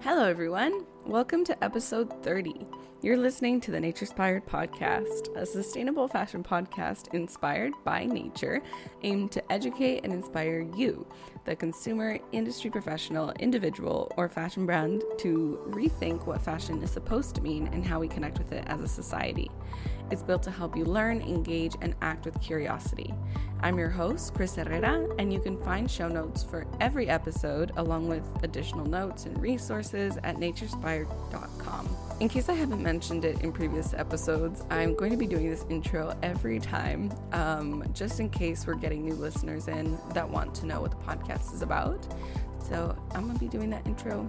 Hello, everyone. Welcome to episode 30. You're listening to the Nature-Inspired Podcast, a sustainable fashion podcast inspired by nature, aimed to educate and inspire you, the consumer, industry professional, individual, or fashion brand, to rethink what fashion is supposed to mean and how we connect with it as a society. It's built to help you learn, engage, and act with curiosity. I'm your host, Chris Herrera, and you can find show notes for every episode, along with additional notes and resources at natureinspired.com. In case I haven't mentioned it in previous episodes, I'm going to be doing this intro every time, just in case we're getting new listeners in that want to know what the podcast is about. So I'm going to be doing that intro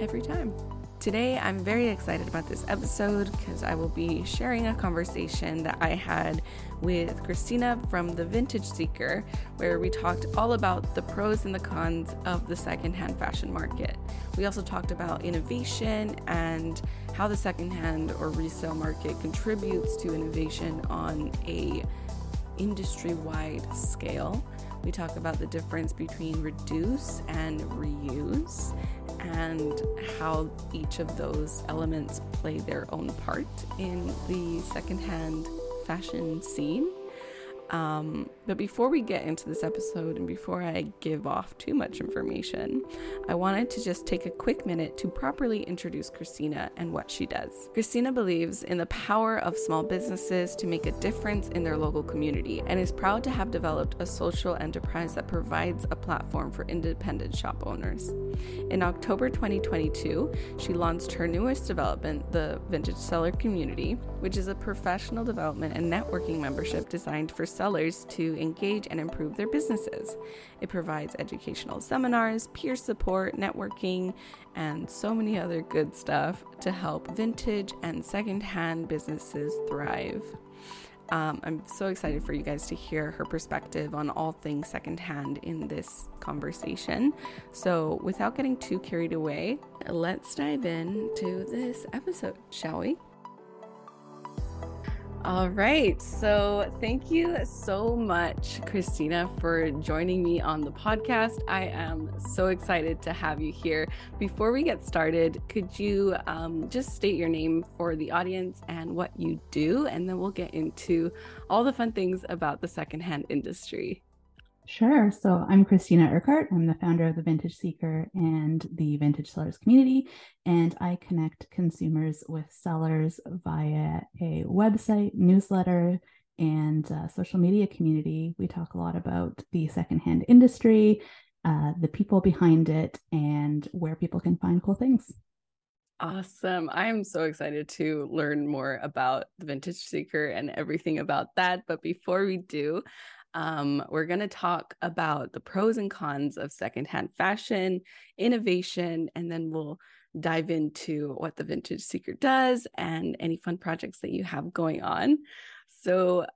every time. Today, I'm very excited about this episode because I will be sharing a conversation that I had with Christina from The Vintage Seeker, where we talked all about the pros and the cons of the secondhand fashion market. We also talked about innovation and how the secondhand or resale market contributes to innovation on an industry-wide scale. We talk about the difference between reduce and reuse, and how each of those elements play their own part in the secondhand fashion scene. But before we get into this episode and before I give off too much information, I wanted to just take a quick minute to properly introduce Christina and what she does. Christina believes in the power of small businesses to make a difference in their local community and is proud to have developed a social enterprise that provides a platform for independent shop owners. In October 2022, she launched her newest development, the Vintage Sellers Community, which is a professional development and networking membership designed for sellers to engage and improve their businesses. It provides educational seminars, peer support, networking, and so many other good stuff to help vintage and secondhand businesses thrive. I'm so excited for you guys to hear her perspective on all things secondhand in this conversation. So without getting too carried away, let's dive into this episode, shall we? All right, so thank you so much, Christina, for joining me on the podcast. I am so excited to have you here. Before we get started, could you just state your name for the audience and what you do, and then we'll get into all the fun things about the secondhand industry. Sure. So I'm Christina Urquhart. I'm the founder of The Vintage Seeker and the Vintage Sellers Community, and I connect consumers with sellers via a website, newsletter, and social media community. We talk a lot about the secondhand industry, the people behind it, and where people can find cool things. Awesome. I'm so excited to learn more about The Vintage Seeker and everything about that. But before we do, we're going to talk about the pros and cons of secondhand fashion, innovation, and then we'll dive into what the Vintage Seeker does and any fun projects that you have going on. So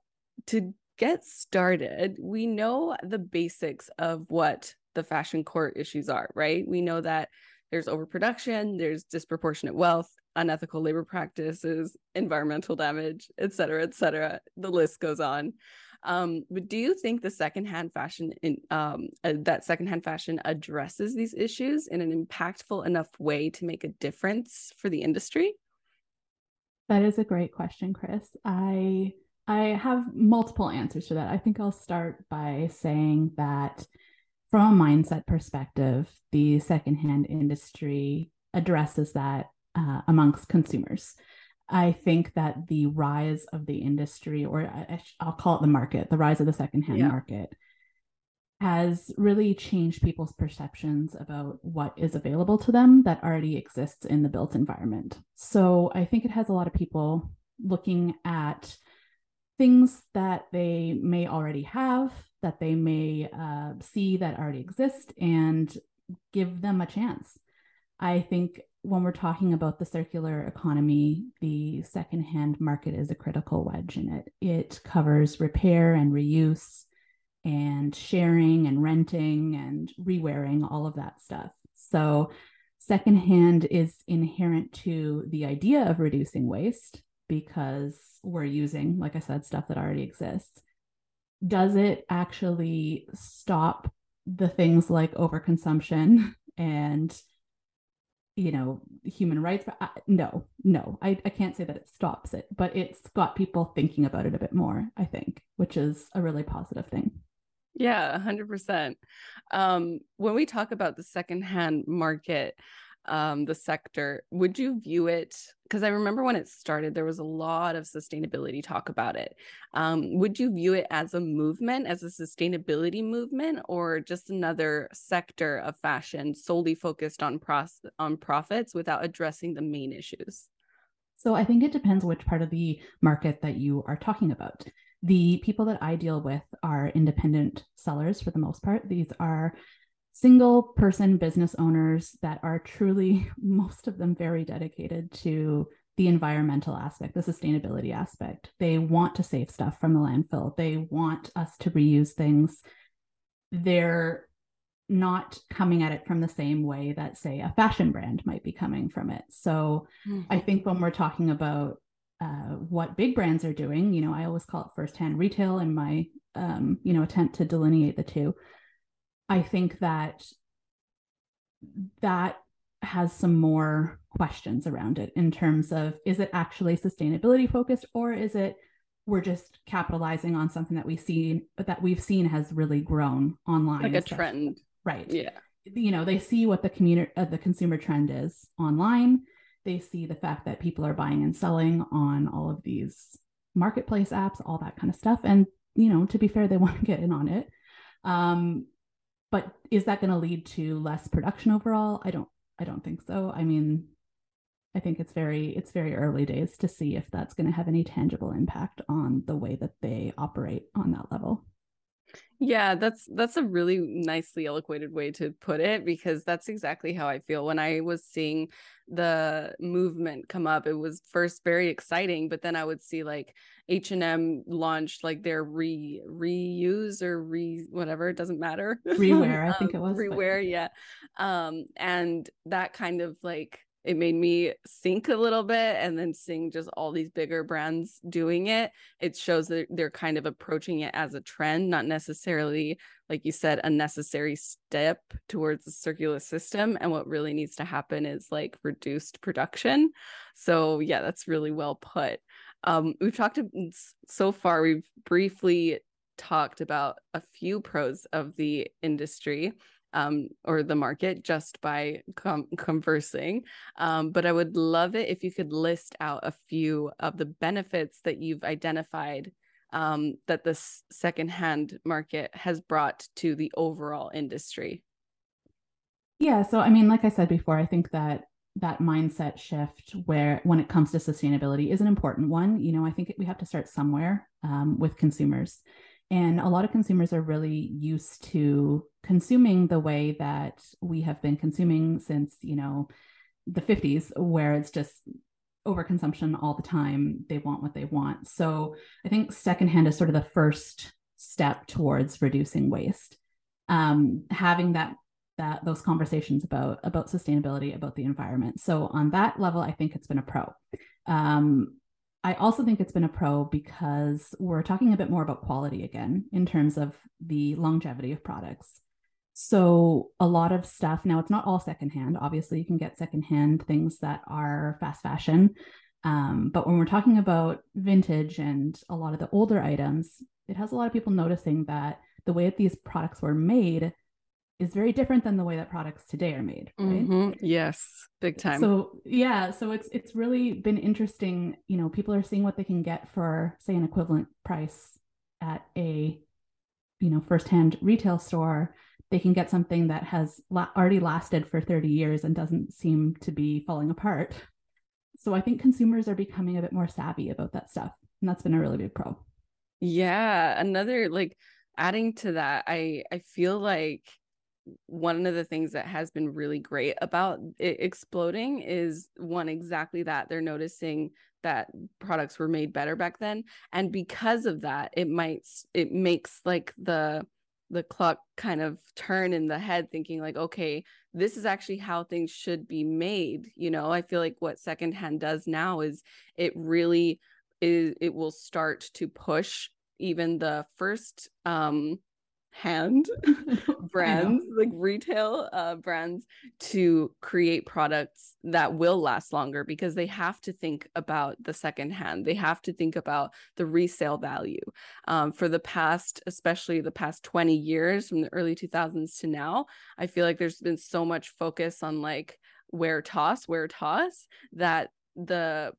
to get started, we know the basics of what the fashion core issues are, right? We know that There's overproduction, there's disproportionate wealth, unethical labor practices, environmental damage, et cetera, et cetera. The list goes on. But do you think the secondhand fashion addresses these issues in an impactful enough way to make a difference for the industry? That is a great question, Chris. I have multiple answers to that. I think I'll start by saying that from a mindset perspective, the secondhand industry addresses that amongst consumers. I think that the rise of the industry, or I'll call it the market, the rise of the secondhand market has really changed people's perceptions about what is available to them that already exists in the built environment. So I think it has a lot of people looking at things that they may already have, that they may see that already exist, and give them a chance. I think when we're talking about the circular economy, the secondhand market is a critical wedge in it. It covers repair and reuse and sharing and renting and rewearing, all of that stuff. So secondhand is inherent to the idea of reducing waste because we're using, like I said, stuff that already exists. Does it actually stop the things like overconsumption and, you know, human rights? No, I can't say that it stops it, but it's got people thinking about it a bit more, I think, which is a really positive thing. Yeah, 100%. When we talk about the secondhand market, the sector, would you view it, because I remember when it started, there was a lot of sustainability talk about it. Would you view it as a movement, as a sustainability movement, or just another sector of fashion solely focused on profits without addressing the main issues? So I think it depends which part of the market that you are talking about. The people that I deal with are independent sellers for the most part. These are single person business owners that are truly, most of them, very dedicated to the environmental aspect, the sustainability aspect. They want to save stuff from the landfill. They want us to reuse things. They're not coming at it from the same way that, say, a fashion brand might be coming from it. So I think when we're talking about what big brands are doing, you know, I always call it firsthand retail in my, you know, attempt to delineate the two. I think that that has some more questions around it in terms of, is it actually sustainability focused, or is it we're just capitalizing on something that we see, that we've seen has really grown online, like a trend, right? Yeah, you know, they see what the the consumer trend is online. They see the fact that people are buying and selling on all of these marketplace apps, all that kind of stuff, and, you know, to be fair, they want to get in on it. But is that going to lead to less production overall? I don't think so. I mean, I think it's very early days to see if that's going to have any tangible impact on the way that they operate on that level. Yeah, that's a really nicely eloquated way to put it, because that's exactly how I feel. When I was seeing the movement come up, it was first very exciting, but then I would see like H&M launched like their reuse or whatever, it doesn't matter. Rewear, I think it was. Rewear, yeah. And that kind of like, it made me sink a little bit, and then seeing just all these bigger brands doing it, it shows that they're kind of approaching it as a trend, not necessarily, like you said, a necessary step towards the circular system. And what really needs to happen is like reduced production. So yeah, that's really well put. We've talked so far, we've briefly talked about a few pros of the industry. Or the market, just by conversing. But I would love it if you could list out a few of the benefits that you've identified that the secondhand market has brought to the overall industry. Yeah. So, I mean, like I said before, I think that that mindset shift when it comes to sustainability is an important one. You know, I think we have to start somewhere with consumers. And a lot of consumers are really used to consuming the way that we have been consuming since, you know, the 50s, where it's just overconsumption all the time. They want what they want. So I think secondhand is sort of the first step towards reducing waste. Having that that those conversations about sustainability, about the environment. So on that level, I think it's been a pro. I also think it's been a pro because we're talking a bit more about quality again, in terms of the longevity of products. So a lot of stuff now, it's not all secondhand. Obviously, you can get secondhand things that are fast fashion. But when we're talking about vintage and a lot of the older items, it has a lot of people noticing that the way that these products were made is very different than the way that products today are made. Right? Mm-hmm. Yes. Big time. So yeah, so it's really been interesting. You know, people are seeing what they can get for, say, an equivalent price at a, you know, firsthand retail store. They can get something that has already lasted for 30 years and doesn't seem to be falling apart. So I think consumers are becoming a bit more savvy about that stuff. And that's been a really big pro. Yeah. Another, like, adding to that, I feel like one of the things that has been really great about it exploding is, one, exactly that. They're noticing that products were made better back then. And because of that, it makes like the clock kind of turn in the head, thinking like, okay, this is actually how things should be made. You know, I feel like what secondhand does now is it really is, it will start to push even the first hand brands, like retail brands, to create products that will last longer, because they have to think about the secondhand. They have to think about the resale value. For the past, especially the past 20 years, from the early 2000s to now, I feel like there's been so much focus on like wear toss, that the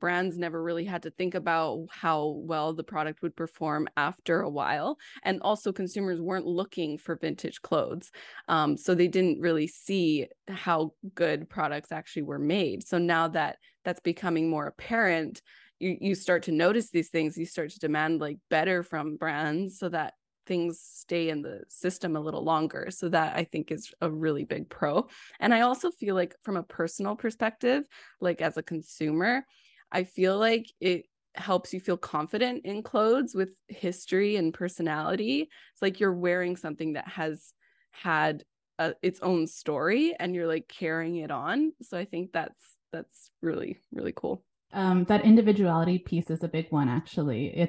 brands never really had to think about how well the product would perform after a while. And also, consumers weren't looking for vintage clothes. So they didn't really see how good products actually were made. So now that that's becoming more apparent, you start to notice these things. You start to demand like better from brands so that things stay in the system a little longer. So that, I think, is a really big pro. And I also feel like, from a personal perspective, like as a consumer, I feel like it helps you feel confident in clothes with history and personality. It's like you're wearing something that has had its own story, and you're like carrying it on. So I think that's really, really cool. That individuality piece is a big one, actually.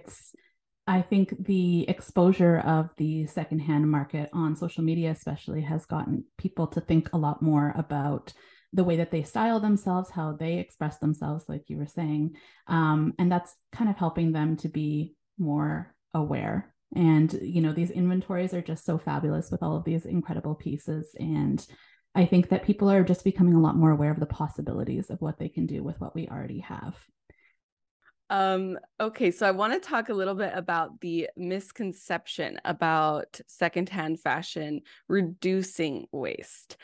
I think the exposure of the secondhand market on social media especially has gotten people to think a lot more about the way that they style themselves, how they express themselves, like you were saying. And that's kind of helping them to be more aware. And, you know, these inventories are just so fabulous with all of these incredible pieces. And I think that people are just becoming a lot more aware of the possibilities of what they can do with what we already have. Okay, so I want to talk a little bit about the misconception about secondhand fashion reducing waste,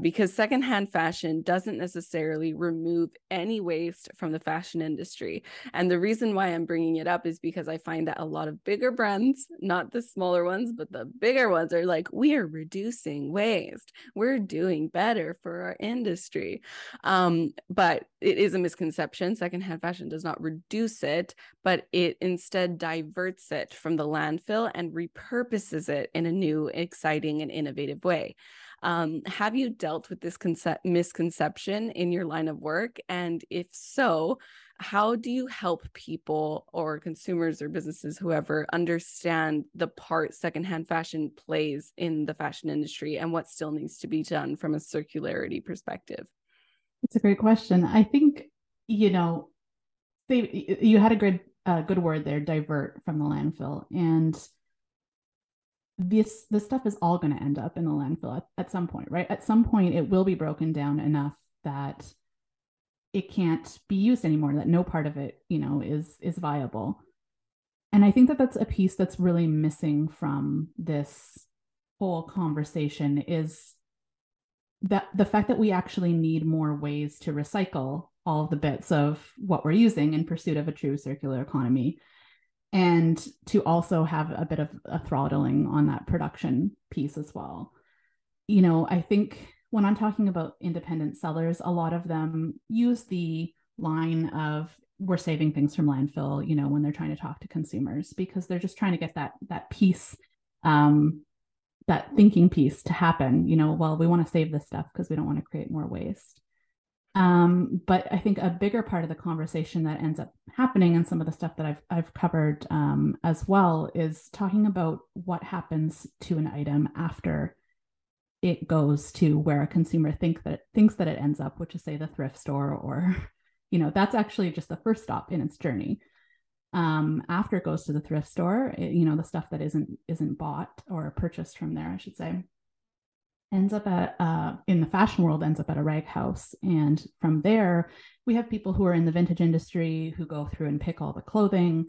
because secondhand fashion doesn't necessarily remove any waste from the fashion industry. And the reason why I'm bringing it up is because I find that a lot of bigger brands, not the smaller ones, but the bigger ones, are like, we are reducing waste. We're doing better for our industry. But it is a misconception. Secondhand fashion does not reduce it, but it instead diverts it from the landfill and repurposes it in a new, exciting, and innovative way. Have you dealt with this misconception in your line of work? And if so, how do you help people, or consumers, or businesses, whoever, understand the part secondhand fashion plays in the fashion industry and what still needs to be done from a circularity perspective? It's a great question. I think, you know, you had a good word there, divert from the landfill. And this stuff is all going to end up in the landfill at some point, right? At some point, it will be broken down enough that it can't be used anymore, that no part of it, you know, is viable. And I think that that's a piece that's really missing from this whole conversation, is that the fact that we actually need more ways to recycle all of the bits of what we're using in pursuit of a true circular economy, and to also have a bit of a throttling on that production piece as well. You know, I think when I'm talking about independent sellers, a lot of them use the line of, we're saving things from landfill, you know, when they're trying to talk to consumers, because they're just trying to get that piece that thinking piece to happen, you know, well, we want to save this stuff because we don't want to create more waste. But I think a bigger part of the conversation that ends up happening and some of the stuff that I've covered as well is talking about what happens to an item after it goes to where a consumer thinks that it ends up, which is, say, the thrift store, or, you know, that's actually just the first stop in its journey. After it goes to the thrift store, it, you know, the stuff that isn't bought or purchased from there, I should say, ends up at, in the fashion world, ends up at a rag house. And from there, we have people who are in the vintage industry who go through and pick all the clothing.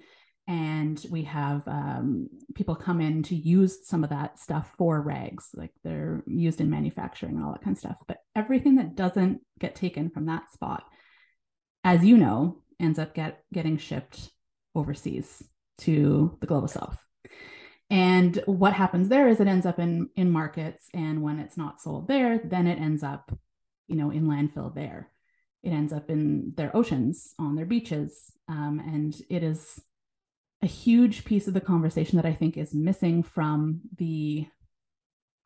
And we have people come in to use some of that stuff for rags, like they're used in manufacturing and all that kind of stuff. But everything that doesn't get taken from that spot, as you know, ends up getting shipped overseas to the global south. And what happens there is it ends up in markets. And when it's not sold there, then it ends up, you know, in landfill there. It ends up in their oceans, on their beaches. And it is a huge piece of the conversation that I think is missing from the,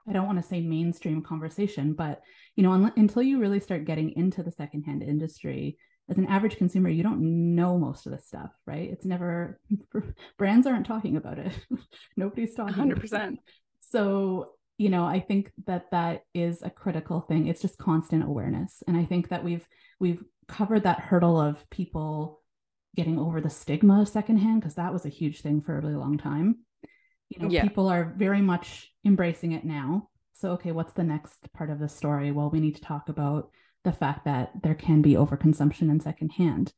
I don't want to say mainstream conversation, but, you know, until you really start getting into the secondhand industry, as an average consumer, you don't know most of this stuff, right? It's never, brands aren't talking about it. Nobody's talking. 100%. So, you know, I think that that is a critical thing. It's just constant awareness. And I think that we've covered that hurdle of people getting over the stigma of secondhand, because that was a huge thing for a really long time. You know, yeah. People are very much embracing it now. So, okay, what's the next part of the story? Well, we need to talk about the fact that there can be overconsumption in secondhand,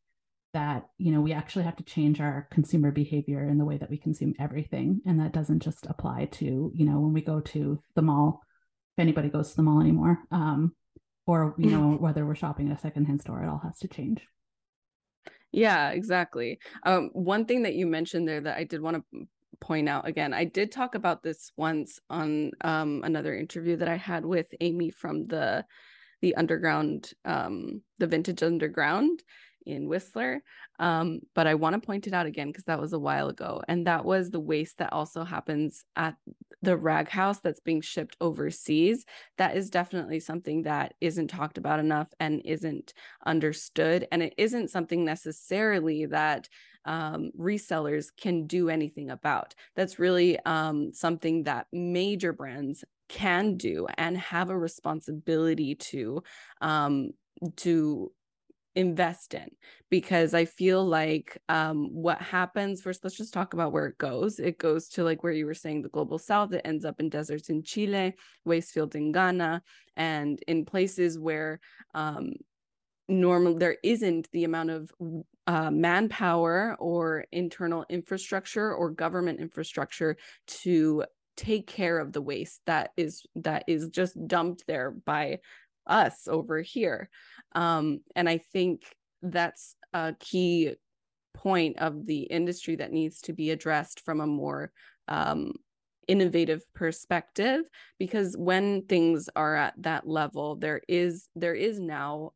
that, you know, we actually have to change our consumer behavior in the way that we consume everything. And that doesn't just apply to, you know, when we go to the mall, if anybody goes to the mall anymore, or, you know, whether we're shopping at a secondhand store, it all has to change. Yeah, exactly. One thing that you mentioned there that I did want to point out again, I did talk about this once on another interview that I had with Amy from the Underground, the Vintage Underground in Whistler. But I want to point it out again, because that was a while ago. And that was the waste that also happens at the rag house that's being shipped overseas. That is definitely something that isn't talked about enough and isn't understood. And it isn't something necessarily that resellers can do anything about. That's really something that major brands can do and have a responsibility to invest in, because I feel like what happens first, let's just talk about where it goes. It goes to, like, where you were saying, the global south. It ends up in deserts in Chile, waste fields in Ghana, and in places where normally there isn't the amount of manpower or internal infrastructure or government infrastructure to take care of the waste that is just dumped there by us over here. And I think that's a key point of the industry that needs to be addressed from a more innovative perspective, because when things are at that level, there is now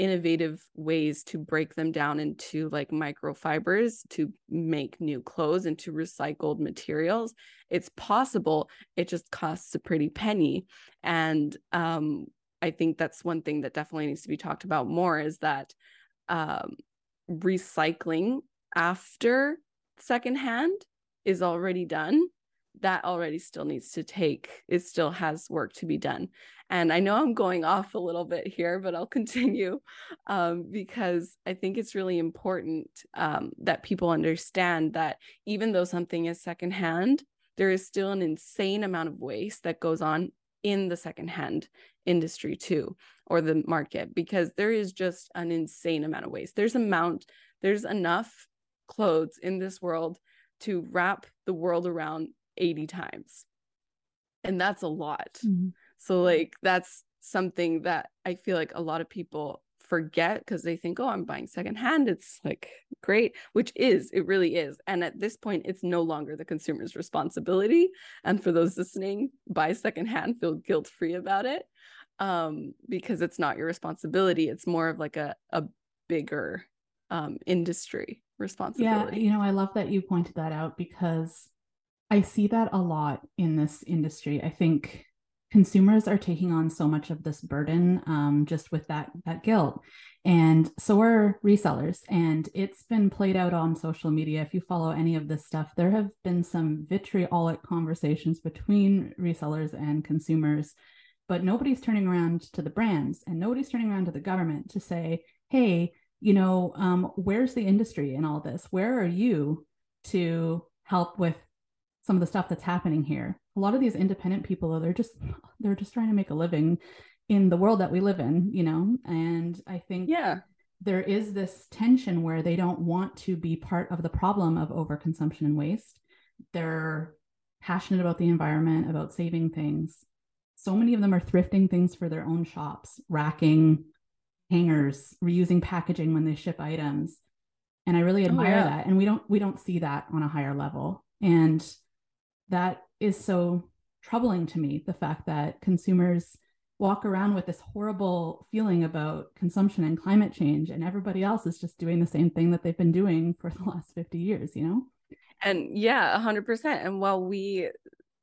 innovative ways to break them down into, like, microfibers to make new clothes and to recycled materials. It's possible. It just costs a pretty penny. And I think that's one thing that definitely needs to be talked about more, is that recycling after secondhand is already done. That already still needs to take, it still has work to be done. And I know I'm going off a little bit here, but I'll continue because I think it's really important that people understand that even though something is secondhand, there is still an insane amount of waste that goes on in the secondhand industry too, or the market, because there is just an insane amount of waste. There's enough clothes in this world to wrap the world around 80 times. And that's a lot. Mm-hmm. So, like, that's something that I feel like a lot of people forget, because they think, oh, I'm buying secondhand, it's, like, great, which is, it really is. And at this point, it's no longer the consumer's responsibility. And for those listening, buy secondhand, feel guilt-free about it, because it's not your responsibility. It's more of, like, a bigger industry responsibility. Yeah, you know, I love that you pointed that out, because I see that a lot in this industry. I think consumers are taking on so much of this burden just with that guilt. And so are resellers. And it's been played out on social media. If you follow any of this stuff, there have been some vitriolic conversations between resellers and consumers, but nobody's turning around to the brands and nobody's turning around to the government to say, hey, you know, where's the industry in all this? Where are you to help with some of the stuff that's happening here? A lot of these independent people, they're just trying to make a living in the world that we live in, you know? And I think there is this tension where they don't want to be part of the problem of overconsumption and waste. They're passionate about the environment, about saving things. So many of them are thrifting things for their own shops, racking, hangers, reusing packaging when they ship items. And I really admire that. And we don't see that on a higher level. And that is so troubling to me, the fact that consumers walk around with this horrible feeling about consumption and climate change, and everybody else is just doing the same thing that they've been doing for the last 50 years, you know? And 100%. And while we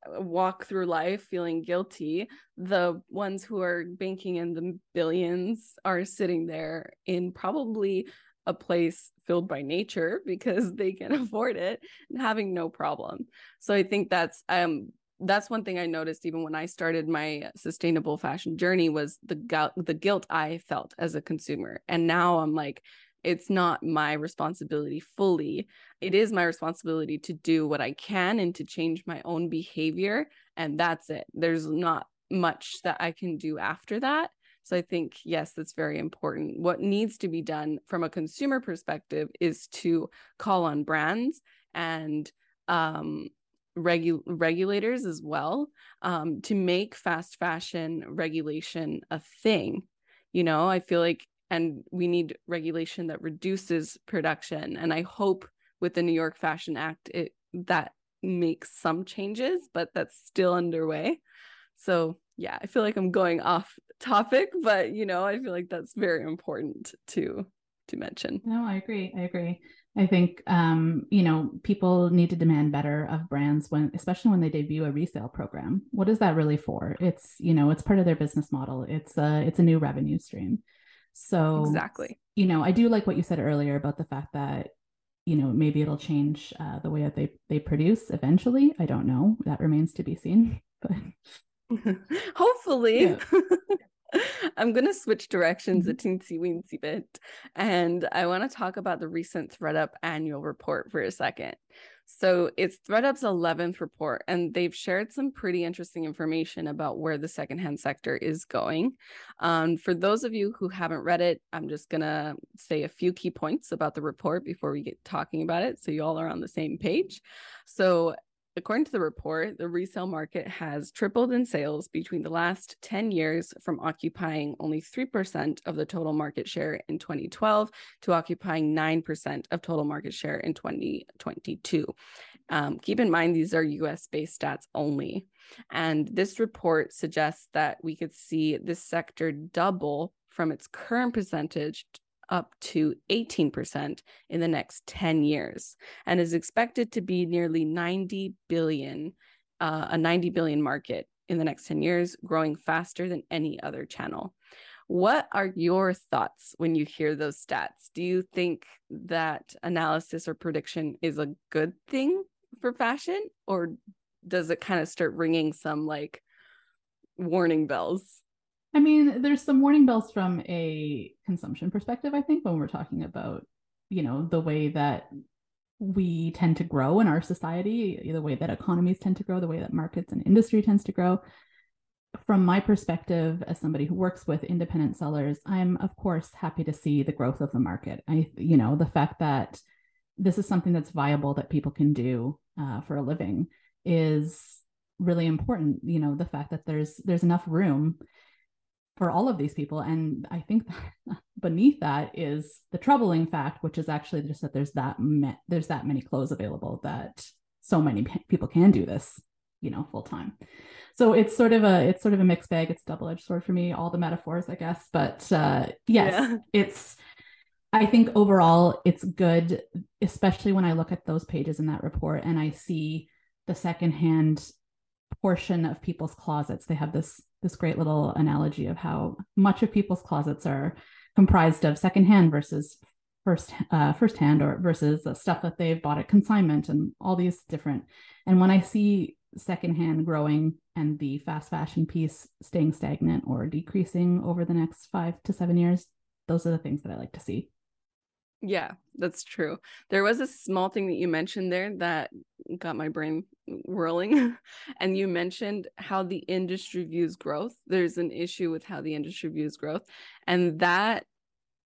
walk through life feeling guilty, the ones who are banking in the billions are sitting there in probably a place filled by nature because they can afford it and having no problem. So I think that's one thing I noticed even when I started my sustainable fashion journey was the guilt I felt as a consumer. And now I'm like, it's not my responsibility fully. It is my responsibility to do what I can and to change my own behavior. And that's it. There's not much that I can do after that. So I think, yes, that's very important. What needs to be done from a consumer perspective is to call on brands and regulators as well to make fast fashion regulation a thing. You know, I feel like, and we need regulation that reduces production. And I hope with the New York Fashion Act, that makes some changes, but that's still underway. So yeah, I feel like I'm going off topic, but you know, I feel like that's very important to mention. No, I agree. I think, you know, people need to demand better of brands especially when they debut a resale program. What is that really for? It's, you know, it's part of their business model. It's a new revenue stream. So exactly, you know, I do like what you said earlier about the fact that, you know, maybe it'll change the way that they produce eventually. I don't know. That remains to be seen, but hopefully. I'm going to switch directions a teensy weensy bit. And I want to talk about the recent ThreadUp annual report for a second. So it's ThreadUp's 11th report, and they've shared some pretty interesting information about where the secondhand sector is going. For those of you who haven't read it, I'm just going to say a few key points about the report before we get talking about it, so you all are on the same page. So according to the report, the resale market has tripled in sales between the last 10 years, from occupying only 3% of the total market share in 2012 to occupying 9% of total market share in 2022. Keep in mind, these are US-based stats only. And this report suggests that we could see this sector double from its current percentage up to 18% in the next 10 years, and is expected to be nearly a 90 billion market in the next 10 years, growing faster than any other channel. What are your thoughts when you hear those stats? Do you think that analysis or prediction is a good thing for fashion, or does it kind of start ringing some like warning bells? I mean, there's some warning bells from a consumption perspective, I think, when we're talking about, you know, the way that we tend to grow in our society, the way that economies tend to grow, the way that markets and industry tends to grow. From my perspective, as somebody who works with independent sellers, I'm, of course, happy to see the growth of the market. You know, the fact that this is something that's viable that people can do for a living is really important. You know, the fact that there's enough room for all of these people. And I think that beneath that is the troubling fact, which is actually just that there's that many clothes available, that so many people can do this, you know, full time. So it's sort of a mixed bag. It's a double-edged sword for me, all the metaphors, I guess. But I think overall it's good, especially when I look at those pages in that report and I see the secondhand portion of people's closets. They have this great little analogy of how much of people's closets are comprised of secondhand versus firsthand, or versus the stuff that they've bought at consignment, and all these different. And when I see secondhand growing and the fast fashion piece staying stagnant or decreasing over the next 5 to 7 years, those are the things that I like to see. Yeah, that's true. There was a small thing that you mentioned there that got my brain whirling. And you mentioned how the industry views growth. There's an issue with how the industry views growth. And that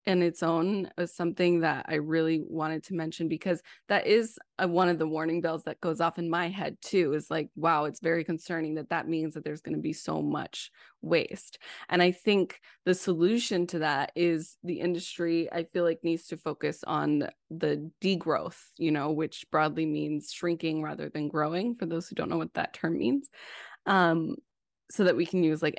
in its own is something that I really wanted to mention, because that is one of the warning bells that goes off in my head too, is like, wow, it's very concerning that means that there's going to be so much waste. And I think the solution to that is the industry, I feel like, needs to focus on the degrowth, which broadly means shrinking rather than growing, for those who don't know what that term means, so that we can use like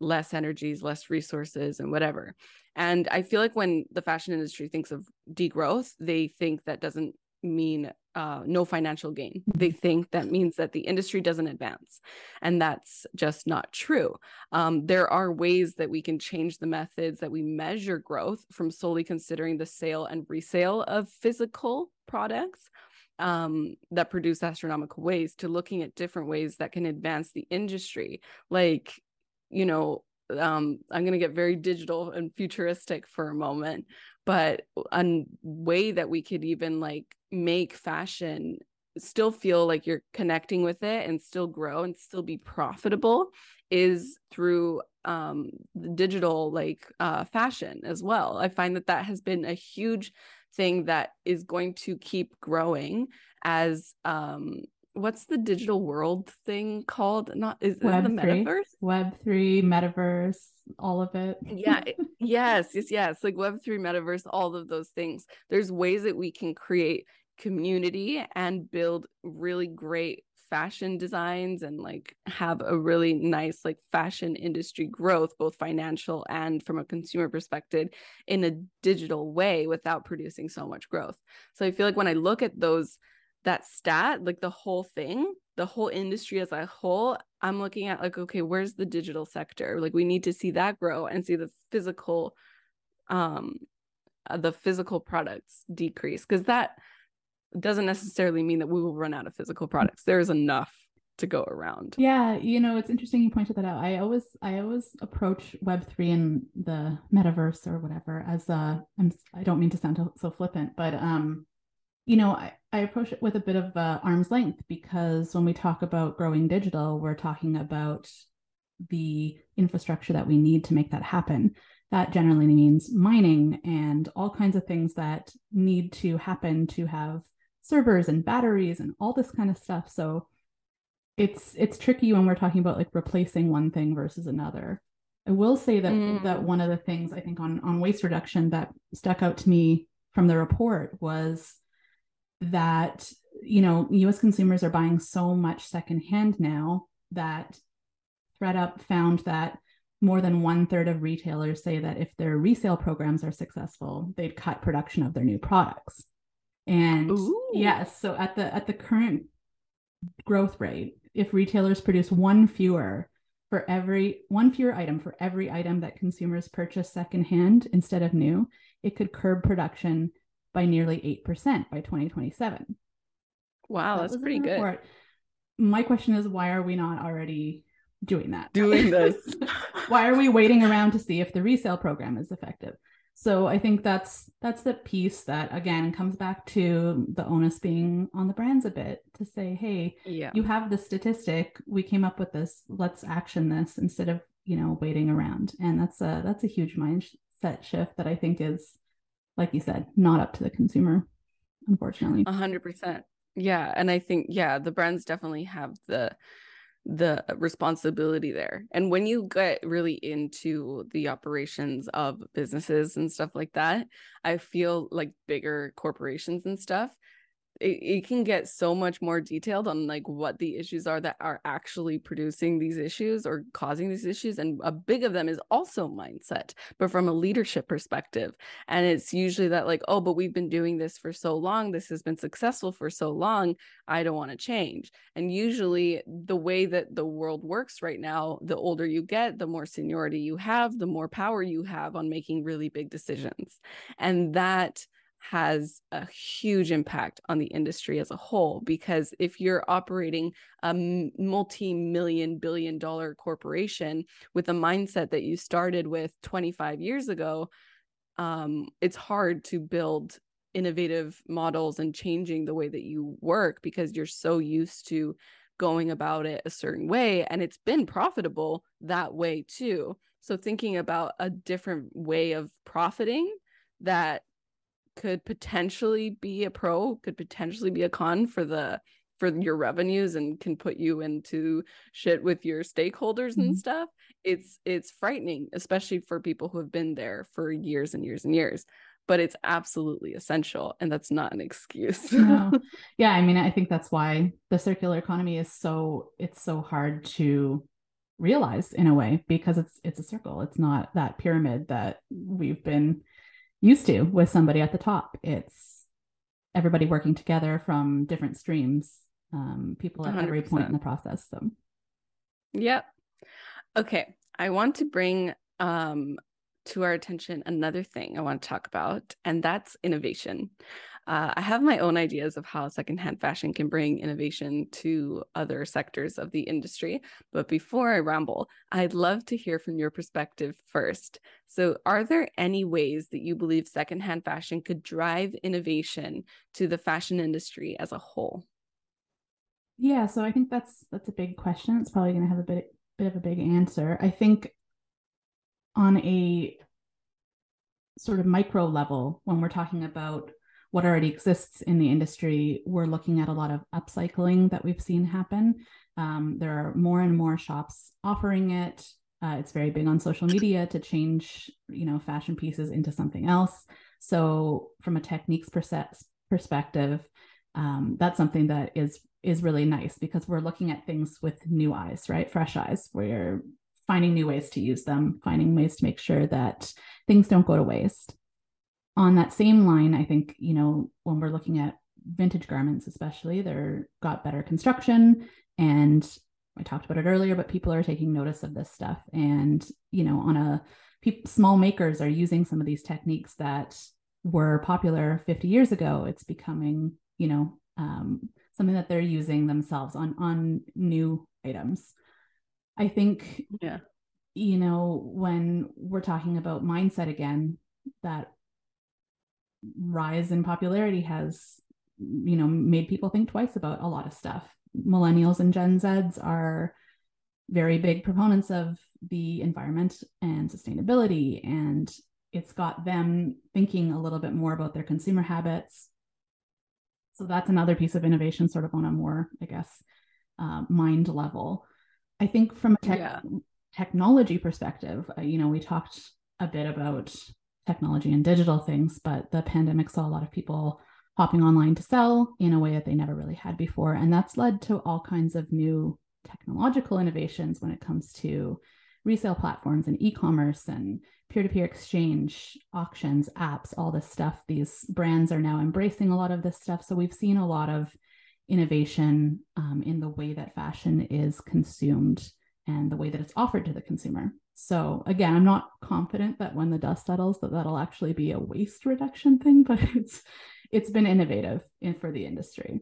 less energies, less resources, and whatever. And I feel like when the fashion industry thinks of degrowth, they think that doesn't mean no financial gain. They think that means that the industry doesn't advance. And that's just not true. There are ways that we can change the methods that we measure growth from solely considering the sale and resale of physical products that produce astronomical waste, to looking at different ways that can advance the industry. Like, I'm going to get very digital and futuristic for a moment, but a way that we could even like make fashion still feel like you're connecting with it and still grow and still be profitable is through digital fashion as well. I find that has been a huge thing that is going to keep growing as what's the digital world thing called? Is it the metaverse? Web3, metaverse, all of it. Yeah. Yes. Like Web3, metaverse, all of those things. There's ways that we can create community and build really great fashion designs and have a really nice fashion industry growth, both financial and from a consumer perspective, in a digital way without producing so much growth. So I feel like when I look at that stat, the whole thing, the whole industry as a whole, I'm looking at okay, where's the digital sector? We need to see that grow and see the physical products decrease, because that doesn't necessarily mean that we will run out of physical products. There is enough to go around. Yeah, it's interesting you pointed that out. I always approach Web3 and the metaverse or whatever as I don't mean to sound so flippant, but I approach it with a bit of arm's length, because when we talk about growing digital, we're talking about the infrastructure that we need to make that happen. That generally means mining and all kinds of things that need to happen to have servers and batteries and all this kind of stuff. So it's tricky when we're talking about replacing one thing versus another. I will say that that one of the things I think on waste reduction that stuck out to me from the report was that, U.S. consumers are buying so much secondhand now that ThreadUp found that more than 1/3 of retailers say that if their resale programs are successful, they'd cut production of their new products. And yes, so at the current growth rate, if retailers produce one fewer item for every item that consumers purchase secondhand instead of new, it could curb production by nearly 8% by 2027. Wow, that's pretty good. My question is, why are we not already doing that? Doing this. Why are we waiting around to see if the resale program is effective? So I think that's the piece that, again, comes back to the onus being on the brands a bit to say, hey, you have the statistic, we came up with this, let's action this instead of, waiting around. And that's a huge mindset shift that I think is, like you said, not up to the consumer, unfortunately. 100%. Yeah. And I think, the brands definitely have the responsibility there. And when you get really into the operations of businesses and stuff like that, I feel like bigger corporations and stuff, it can get so much more detailed on like what the issues are that are actually producing these issues or causing these issues. And a big of them is also mindset, but from a leadership perspective. And it's usually that like, oh, but we've been doing this for so long. This has been successful for so long. I don't want to change. And usually the way that the world works right now, the older you get, the more seniority you have, the more power you have on making really big decisions. And that has a huge impact on the industry as a whole, because if you're operating a multi-million billion dollar corporation with a mindset that you started with 25 years ago, it's hard to build innovative models and changing the way that you work because you're so used to going about it a certain way, and it's been profitable that way too. So thinking about a different way of profiting that could potentially be a pro, could potentially be a con for your revenues, and can put you into shit with your stakeholders and stuff. It's frightening, especially for people who have been there for years and years and years, but it's absolutely essential. And that's not an excuse. No. Yeah. I mean, I think that's why the circular economy is so hard to realize in a way, because it's a circle. It's not that pyramid that we've been used to with somebody at the top. It's everybody working together from different streams, people at 100%. Every point in the process. So, yep. Okay. I want to bring to our attention another thing I want to talk about, and that's innovation. I have my own ideas of how secondhand fashion can bring innovation to other sectors of the industry. But before I ramble, I'd love to hear from your perspective first. So are there any ways that you believe secondhand fashion could drive innovation to the fashion industry as a whole? Yeah, so I think that's a big question. It's probably going to have a bit of a big answer. I think on a sort of micro level, when we're talking about what already exists in the industry, we're looking at a lot of upcycling that we've seen happen. There are more and more shops offering it. It's very big on social media to change, fashion pieces into something else. So from a techniques perspective, that's something that is really nice, because we're looking at things with new eyes, right? Fresh eyes. We're finding new ways to use them, finding ways to make sure that things don't go to waste. On that same line, I think, when we're looking at vintage garments, especially, they're got better construction. And I talked about it earlier, but people are taking notice of this stuff. And, small makers are using some of these techniques that were popular 50 years ago. It's becoming, something that they're using themselves on new items. I think, when we're talking about mindset again, that rise in popularity has, made people think twice about a lot of stuff. Millennials and Gen Zs are very big proponents of the environment and sustainability, and it's got them thinking a little bit more about their consumer habits. So that's another piece of innovation, sort of on a more, I guess, mind level. I think from a technology perspective, we talked a bit about technology and digital things, but the pandemic saw a lot of people hopping online to sell in a way that they never really had before. And that's led to all kinds of new technological innovations when it comes to resale platforms and e-commerce and peer-to-peer exchange, auctions, apps, all this stuff. These brands are now embracing a lot of this stuff. So we've seen a lot of innovation in the way that fashion is consumed and the way that it's offered to the consumer. So again, I'm not confident that when the dust settles, that'll actually be a waste reduction thing, but it's been innovative for the industry.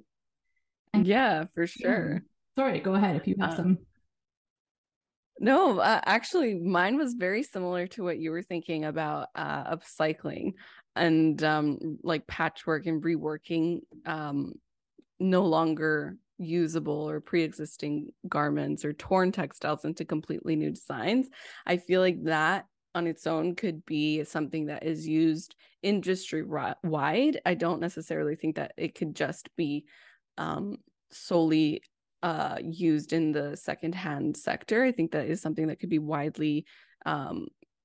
And yeah, for sure. Sorry, go ahead if you have some. No, actually, mine was very similar to what you were thinking about upcycling and like patchwork and reworking no longer usable or pre-existing garments or torn textiles into completely new designs. I feel like that on its own could be something that is used industry-wide. I don't necessarily think that it could just be solely used in the secondhand sector. I think that is something that could be widely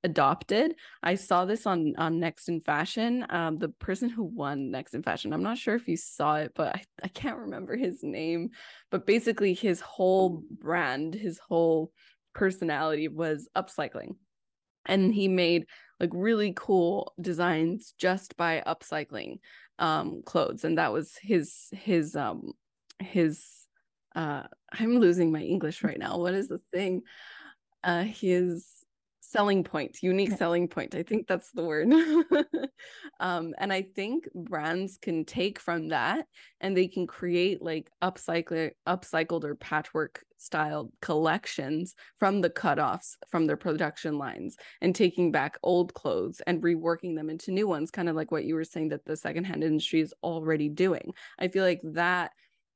adopted. I saw this on Next in Fashion. The person who won Next in Fashion, I'm not sure if you saw it, but I can't remember his name. But basically his whole brand, his whole personality was upcycling. And he made like really cool designs just by upcycling clothes. And that was his I'm losing my English right now. What is the thing? His selling point, unique selling point. I think that's the word. And I think brands can take from that and they can create like upcycled or patchwork style collections from the cutoffs from their production lines and taking back old clothes and reworking them into new ones, kind of like what you were saying that the secondhand industry is already doing. I feel like that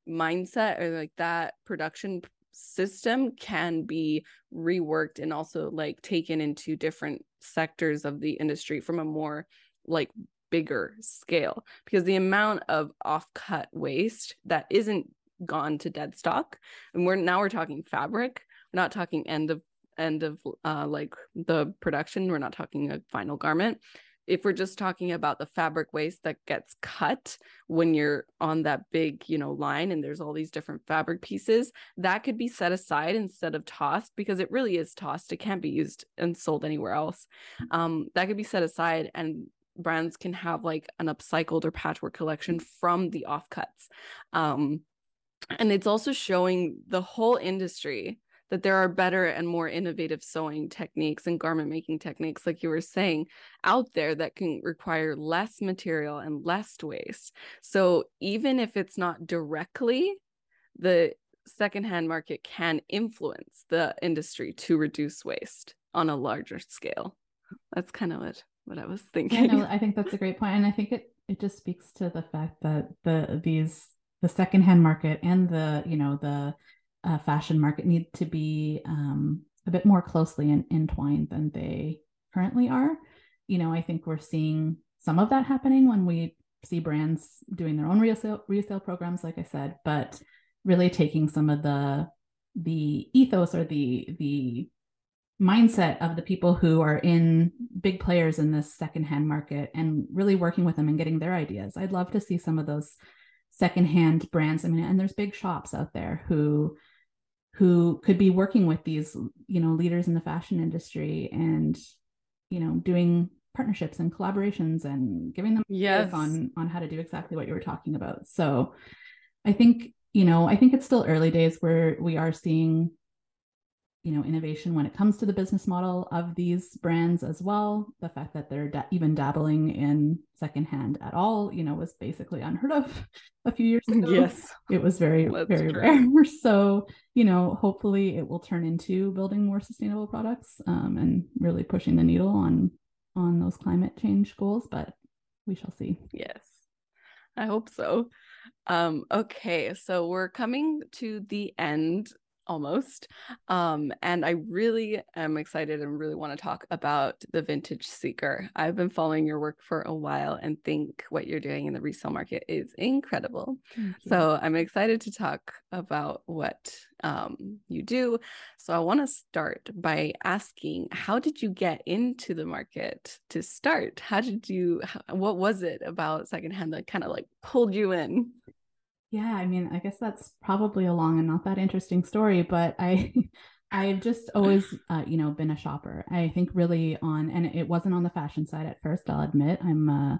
mindset or like that production system can be reworked and also like taken into different sectors of the industry from a more like bigger scale, because the amount of offcut waste that isn't gone to dead stock, and we're talking fabric, we're not talking end of like the production, we're not talking a final garment. If we're just talking about the fabric waste that gets cut when you're on that big, line and there's all these different fabric pieces, that could be set aside instead of tossed, because it really is tossed. It can't be used and sold anywhere else. That could be set aside and brands can have like an upcycled or patchwork collection from the offcuts. And it's also showing the whole industry that there are better and more innovative sewing techniques and garment making techniques, like you were saying, out there that can require less material and less waste. So even if it's not directly, the secondhand market can influence the industry to reduce waste on a larger scale. That's kind of what I was thinking. Yeah, no, I think that's a great point. And I think it just speaks to the fact that the secondhand market and the fashion market need to be a bit more closely entwined than they currently are. I think we're seeing some of that happening when we see brands doing their own resale programs, like I said, but really taking some of the ethos or the mindset of the people who are in big players in this secondhand market and really working with them and getting their ideas. I'd love to see some of those secondhand brands. And there's big shops out there who could be working with these, leaders in the fashion industry and, doing partnerships and collaborations and giving them ideas on how to do exactly what you were talking about. So I think it's still early days where we are seeing, innovation when it comes to the business model of these brands as well. The fact that they're even dabbling in secondhand at all, was basically unheard of a few years ago. Yes. It was very, very rare. So, hopefully it will turn into building more sustainable products and really pushing the needle on those climate change goals, but we shall see. Yes. I hope so. Okay. So we're coming to the end almost. And I really am excited and really want to talk about The Vintage Seeker. I've been following your work for a while and think what you're doing in the resale market is incredible. So I'm excited to talk about what you do. So I want to start by asking, how did you get into the market to start? What was it about secondhand that kind of like pulled you in? Yeah, I guess that's probably a long and not that interesting story, but I've just always, been a shopper. I think really and it wasn't on the fashion side at first, I'll admit. I'm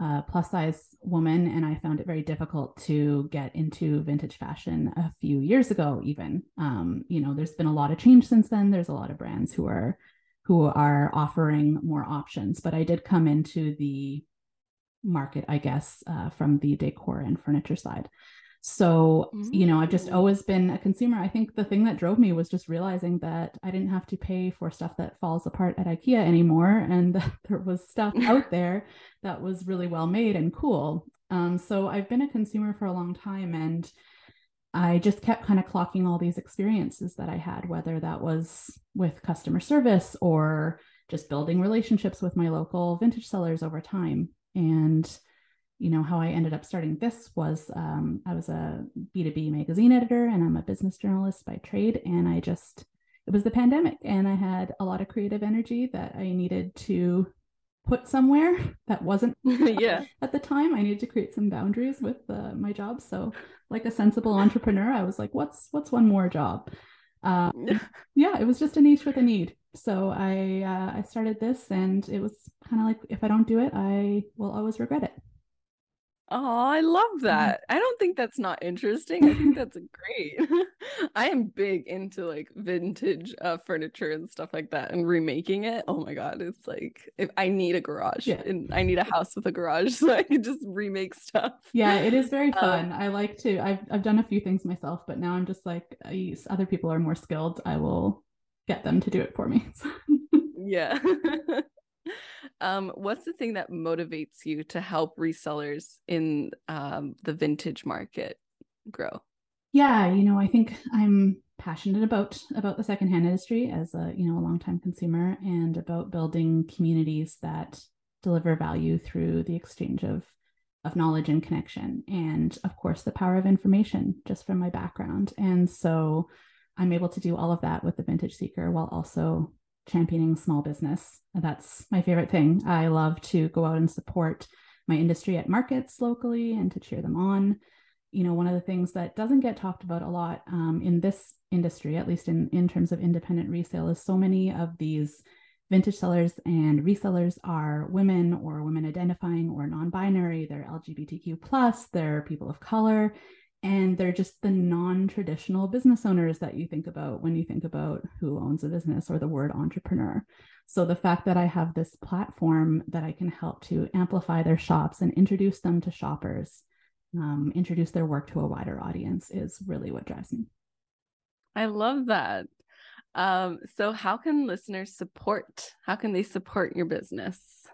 a plus size woman, and I found it very difficult to get into vintage fashion a few years ago, even. There's been a lot of change since then. There's a lot of brands who are offering more options, but I did come into the market, I guess, from the decor and furniture side. So, I've just always been a consumer. I think the thing that drove me was just realizing that I didn't have to pay for stuff that falls apart at IKEA anymore, and that there was stuff out there that was really well made and cool. So I've been a consumer for a long time, and I just kept kind of clocking all these experiences that I had, whether that was with customer service or just building relationships with my local vintage sellers over time. And, how I ended up starting this was I was a B2B magazine editor, and I'm a business journalist by trade. And I just, it was the pandemic, and I had a lot of creative energy that I needed to put somewhere that wasn't at the time. I needed to create some boundaries with my job. So like a sensible entrepreneur, I was like, what's one more job? It was just a niche with a need. So I started this, and it was kind of like, if I don't do it, I will always regret it. Oh, I love that. I don't think that's not interesting. I think that's great. I am big into like vintage furniture and stuff like that, and remaking it. Oh my God. It's like, if I need a garage and I need a house with a garage, so I can just remake stuff. Yeah, it is very fun. I like to, I've done a few things myself, but now I'm just like, other people are more skilled. I will get them to do it for me. Yeah. What's the thing that motivates you to help resellers in the vintage market grow? Yeah, I think I'm passionate about the secondhand industry as a longtime consumer, and about building communities that deliver value through the exchange of knowledge and connection, and of course the power of information just from my background. And so I'm able to do all of that with the Vintage Seeker, while also championing small business. That's my favorite thing. I love to go out and support my industry at markets locally and to cheer them on. One of the things that doesn't get talked about a lot in this industry, at least in terms of independent resale, is so many of these vintage sellers and resellers are women, or women identifying, or non-binary. They're LGBTQ+, they're people of color, and they're just the non-traditional business owners that you think about when you think about who owns a business or the word entrepreneur. So the fact that I have this platform that I can help to amplify their shops and introduce them to shoppers, introduce their work to a wider audience, is really what drives me. I love that. So how can listeners support? How can they support your business?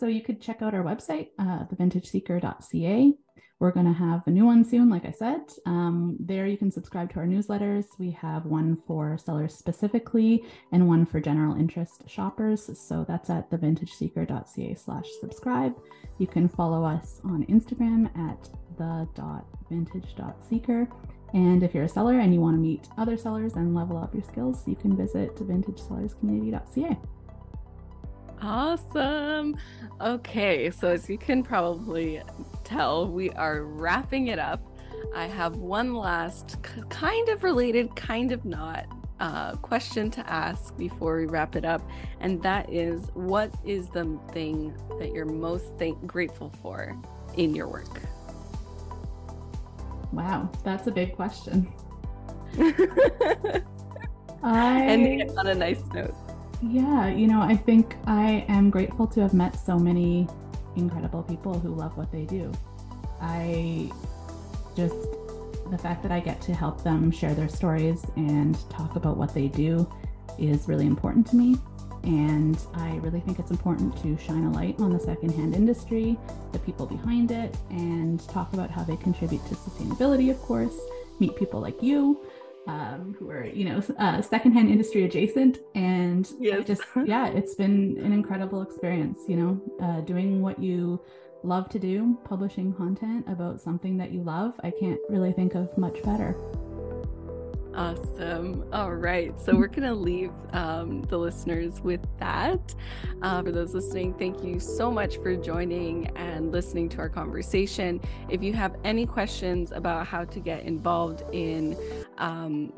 So you could check out our website, thevintageseeker.ca. We're going to have a new one soon, like I said. There you can subscribe to our newsletters. We have one for sellers specifically, and one for general interest shoppers. So that's at thevintageseeker.ca/subscribe. You can follow us on Instagram at the.vintage.seeker. And if you're a seller and you want to meet other sellers and level up your skills, you can visit vintagesellerscommunity.ca. Awesome. Okay, so as you can probably tell, we are wrapping it up. I have one last kind of related, kind of not question to ask before we wrap it up, and that is, what is the thing that you're most grateful for in your work? Wow, that's a big question. And it's on a nice note. Yeah, I think I am grateful to have met so many incredible people who love what they do. The fact that I get to help them share their stories and talk about what they do is really important to me. And I really think it's important to shine a light on the secondhand industry, the people behind it, and talk about how they contribute to sustainability, of course, meet people like you. Who are, secondhand industry adjacent. And yes. It's been an incredible experience, doing what you love to do, publishing content about something that you love. I can't really think of much better. Awesome. All right. So we're going to leave the listeners with that. For those listening, thank you so much for joining and listening to our conversation. If you have any questions about how to get involved in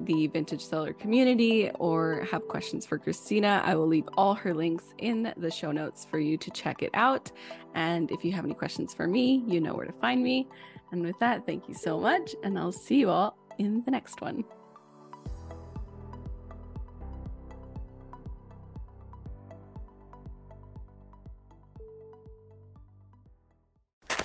the vintage seller community, or have questions for Christina, I will leave all her links in the show notes for you to check it out. And if you have any questions for me, you know where to find me. And with that, thank you so much. And I'll see you all in the next one.